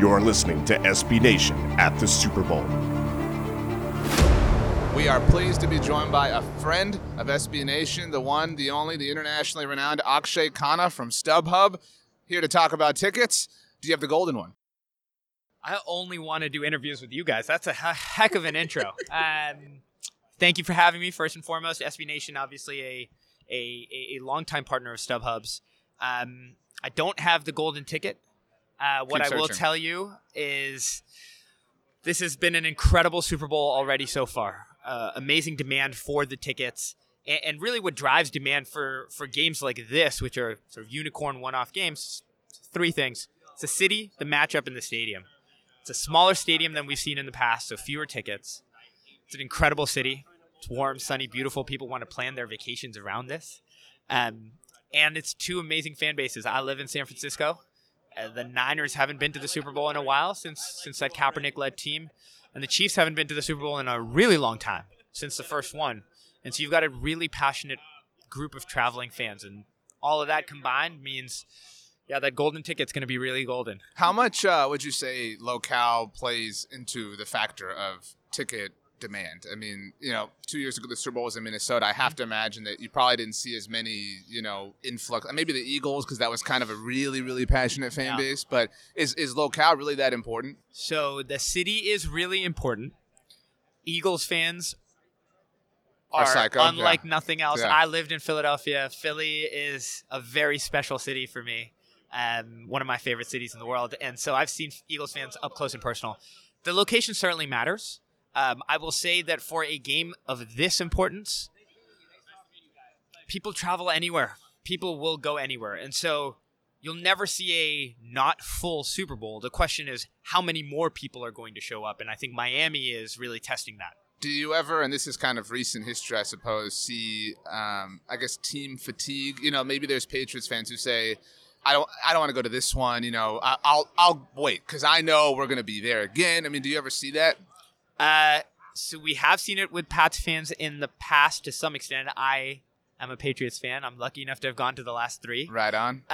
You're listening to SB Nation at the Super Bowl. We are pleased to be joined by a friend of SB Nation, the one, the only, the internationally renowned Akshay Khanna from StubHub, here to talk about tickets. Do you have the golden one? I only want to do interviews with you guys. That's a heck of an intro. Thank you for having me, first and foremost. SB Nation, obviously a longtime partner of StubHub's. I don't have the golden ticket. What I will tell you is this has been an incredible Super Bowl already so far. Amazing demand for the tickets. And really what drives demand for games like this, which are sort of unicorn one-off games, three things. It's the city, the matchup, and the stadium. It's a smaller stadium than we've seen in the past, so fewer tickets. It's an incredible city. It's warm, sunny, beautiful. People want to plan their vacations around this. And it's two amazing fan bases. I live in San Francisco. The Niners haven't been to the Super Bowl in a while since that Kaepernick-led team. And the Chiefs haven't been to the Super Bowl in a really long time, since the first one. And so you've got a really passionate group of traveling fans. And all of that combined means, yeah, that golden ticket's going to be really golden. How much would you say locale plays into the factor of ticket demand? I mean, 2 years ago the Super Bowl was in Minnesota. I have to imagine that you probably didn't see as many, influx. Maybe the Eagles, because that was kind of a really, really passionate fan base. But is locale really that important? So the city is really important. Eagles fans are psycho, unlike nothing else. Yeah. I lived in Philadelphia. Philly is a very special city for me. One of my favorite cities in the world. And so I've seen Eagles fans up close and personal. The location certainly matters. I will say that for a game of this importance, people travel anywhere. People will go anywhere. And so you'll never see a not full Super Bowl. The question is how many more people are going to show up. And I think Miami is really testing that. Do you ever, and this is kind of recent history, I suppose, see, team fatigue? Maybe there's Patriots fans who say, I don't want to go to this one. I'll wait because I know we're going to be there again. Do you ever see that? So we have seen it with Pats fans in the past to some extent. I am a Patriots fan. I'm lucky enough to have gone to the last three. Right on.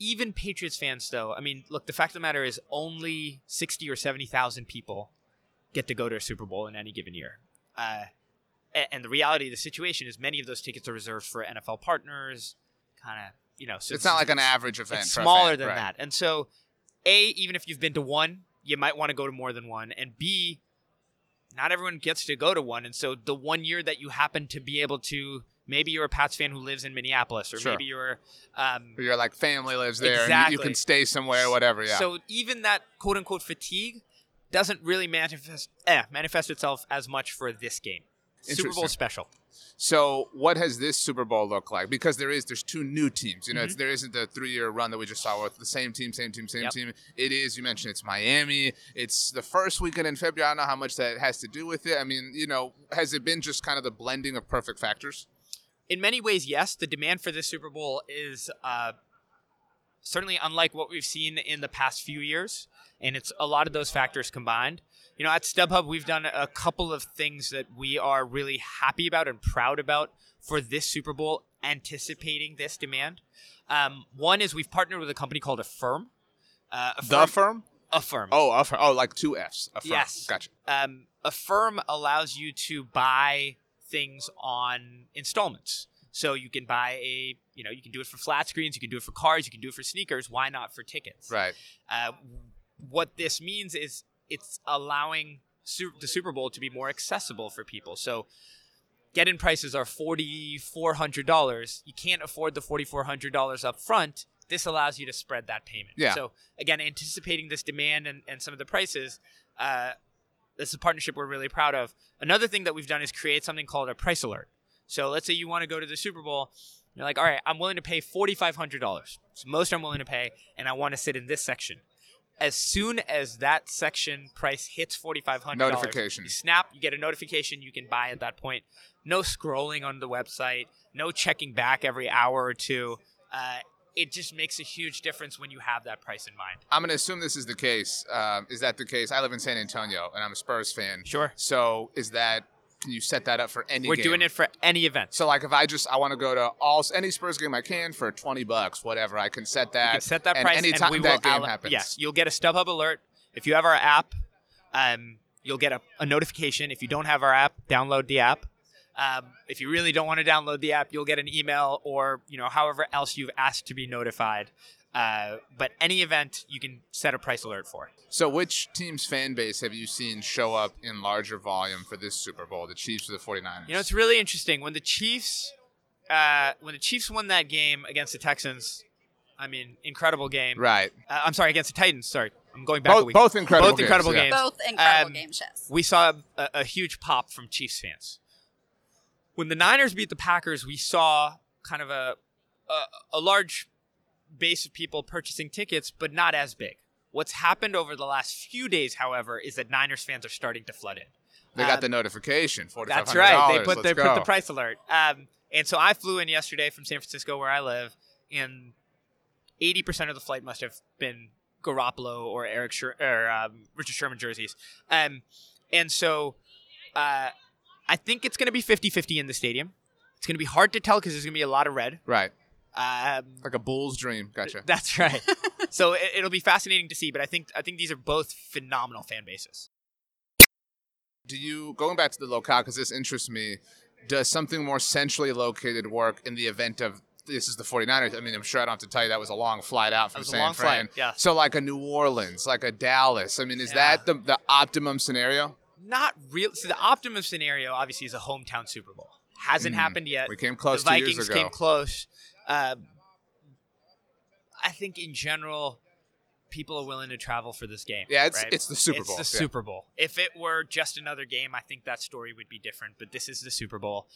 Even Patriots fans, though. Look, the fact of the matter is only 60 or 70,000 people get to go to a Super Bowl in any given year. And the reality of the situation is many of those tickets are reserved for NFL partners, So it's not like an average event. It's smaller than that. And so, A, even if you've been to one, you might want to go to more than one. And B, not everyone gets to go to one. And so the one year that you happen to be able to, maybe you're a Pats fan who lives in Minneapolis, or maybe your family lives there, and you can stay somewhere or whatever. Yeah. So even that quote unquote fatigue doesn't really manifest itself as much for this game. Super Bowl special. So what has this Super Bowl look like? Because there's two new teams. Mm-hmm. There isn't the 3-year run that we just saw with the same team. It is, you mentioned it's Miami. It's the first weekend in February. I don't know how much that has to do with it. Has it been just kind of the blending of perfect factors? In many ways, yes. The demand for this Super Bowl is certainly unlike what we've seen in the past few years. And it's a lot of those factors combined. At StubHub, we've done a couple of things that we are really happy about and proud about for this Super Bowl, anticipating this demand. One is we've partnered with a company called Affirm. The Firm? Affirm. Oh, Affirm. Oh, like two Fs. Affirm. Yes. Gotcha. Affirm allows you to buy things on installments. So you can buy you can do it for flat screens, you can do it for cars, you can do it for sneakers. Why not for tickets? Right. What this means is, it's allowing the Super Bowl to be more accessible for people. So get-in prices are $4,400. You can't afford the $4,400 up front. This allows you to spread that payment. Yeah. So, again, anticipating this demand and some of the prices, this is a partnership we're really proud of. Another thing that we've done is create something called a price alert. So let's say you want to go to the Super Bowl. You're like, all right, I'm willing to pay $4,500. It's the most I'm willing to pay, and I want to sit in this section. As soon as that section price hits $4,500, notification. You snap, you get a notification, you can buy at that point. No scrolling on the website, no checking back every hour or two. It just makes a huge difference when you have that price in mind. I'm going to assume this is the case. Is that the case? I live in San Antonio, and I'm a Spurs fan. Sure. So is that you set that up for any We're game. We're doing it for any event. So, like, if I want to go to any Spurs game I can for $20, whatever, I can set that. You can set that price anytime that game happens. Yes, you'll get a StubHub alert. If you have our app, you'll get a notification. If you don't have our app, download the app. If you really don't want to download the app, you'll get an email or, however else you've asked to be notified. But any event, you can set a price alert for. So which team's fan base have you seen show up in larger volume for this Super Bowl, the Chiefs or the 49ers? It's really interesting. When the Chiefs won that game against the Texans, incredible game. Right. I'm sorry, against the Titans, sorry. I'm going back a week. Both incredible games. Yeah. Both incredible games, yes. We saw a huge pop from Chiefs fans. When the Niners beat the Packers, we saw kind of a large base of people purchasing tickets, but not as big. What's happened over the last few days, however, is that Niners fans are starting to flood in. They got the notification, $4,500. That's right. They put the price alert. And so I flew in yesterday from San Francisco, where I live, and 80% of the flight must have been Garoppolo or Richard Sherman jerseys. And so I think it's going to be 50-50 in the stadium. It's going to be hard to tell because there's going to be a lot of red. Right. Like a bull's dream. Gotcha. That's right. So it'll be fascinating to see, but I think these are both phenomenal fan bases. Going back to the locale, because this interests me, does something more centrally located work in the event of this is the 49ers? I'm sure I don't have to tell you that was a long flight out from San Fran. Yeah. So like a New Orleans, like a Dallas. Is that the optimum scenario? Not really. So the optimum scenario, obviously, is a hometown Super Bowl. Hasn't happened yet. We came close. The Vikings 2 years ago. Came close. I think in general, people are willing to travel for this game. Yeah, it's the Super Bowl. It's the Super Bowl. If it were just another game, I think that story would be different. But this is the Super Bowl.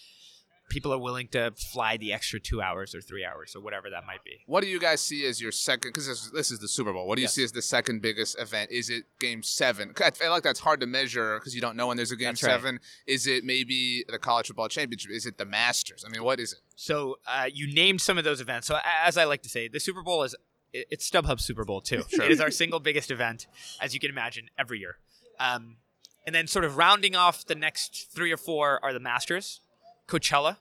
People are willing to fly the extra 2 hours or 3 hours or whatever that might be. What do you guys see as your second? Because this is the Super Bowl. What do you see as the second biggest event? Is it Game 7? I feel like that's hard to measure because you don't know when there's a Game 7. Right. Is it maybe the College Football Championship? Is it the Masters? What is it? So you named some of those events. So as I like to say, the Super Bowl it's StubHub Super Bowl too. Sure. It is our single biggest event, as you can imagine, every year. And then sort of rounding off the next three or four are the Masters. Coachella,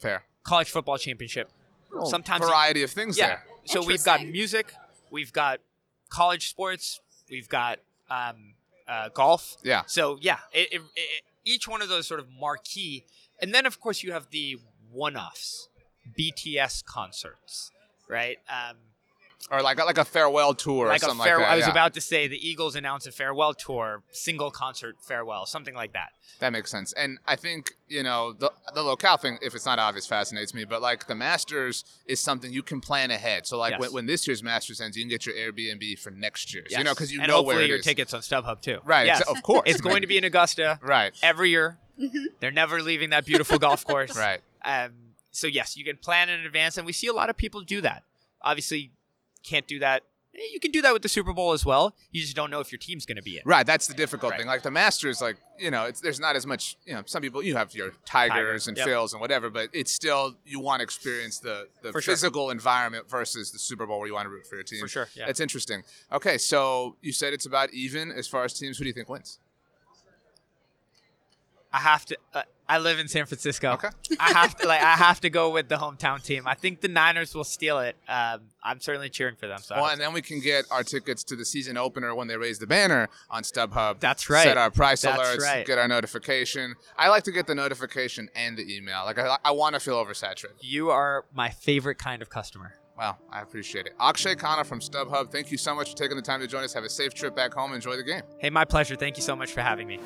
fair. College Football Championship. Sometimes variety of things there. So we've got music, we've got college sports, we've got golf. Yeah. So each one of those sort of marquee, and then of course you have the one-offs, BTS concerts, right? Or like a farewell tour or something like that. I was about to say the Eagles announce a farewell tour, single concert farewell, something like that. That makes sense. And I think, the locale thing, if it's not obvious, fascinates me. But like the Masters is something you can plan ahead. So like when this year's Masters ends, you can get your Airbnb for next year's. Yes. Because you know where it is. And hopefully your tickets on StubHub too. Right. Yes. Of course. It's going to be in Augusta. Right. Every year. They're never leaving that beautiful golf course. Right. So yes, you can plan in advance. And we see a lot of people do that. Obviously, can't do that. You can do that with the Super Bowl as well. You just don't know if your team's going to be in. Right, that's the difficult thing. Like the Masters, there's not as much. Some people you have your Tigers and Phils and whatever, but it's still you want to experience the physical environment versus the Super Bowl where you want to root for your team. For sure, yeah. That's interesting. Okay, so you said it's about even as far as teams. Who do you think wins? I have to. I live in San Francisco. Okay. I have to go with the hometown team. I think the Niners will steal it. I'm certainly cheering for them. So well, and then we can get our tickets to the season opener when they raise the banner on StubHub. That's right. Set our price alerts. Right. Get our notification. I like to get the notification and the email. I want to feel oversaturated. You are my favorite kind of customer. Wow, I appreciate it. Akshay Khanna from StubHub. Thank you so much for taking the time to join us. Have a safe trip back home. Enjoy the game. Hey, my pleasure. Thank you so much for having me.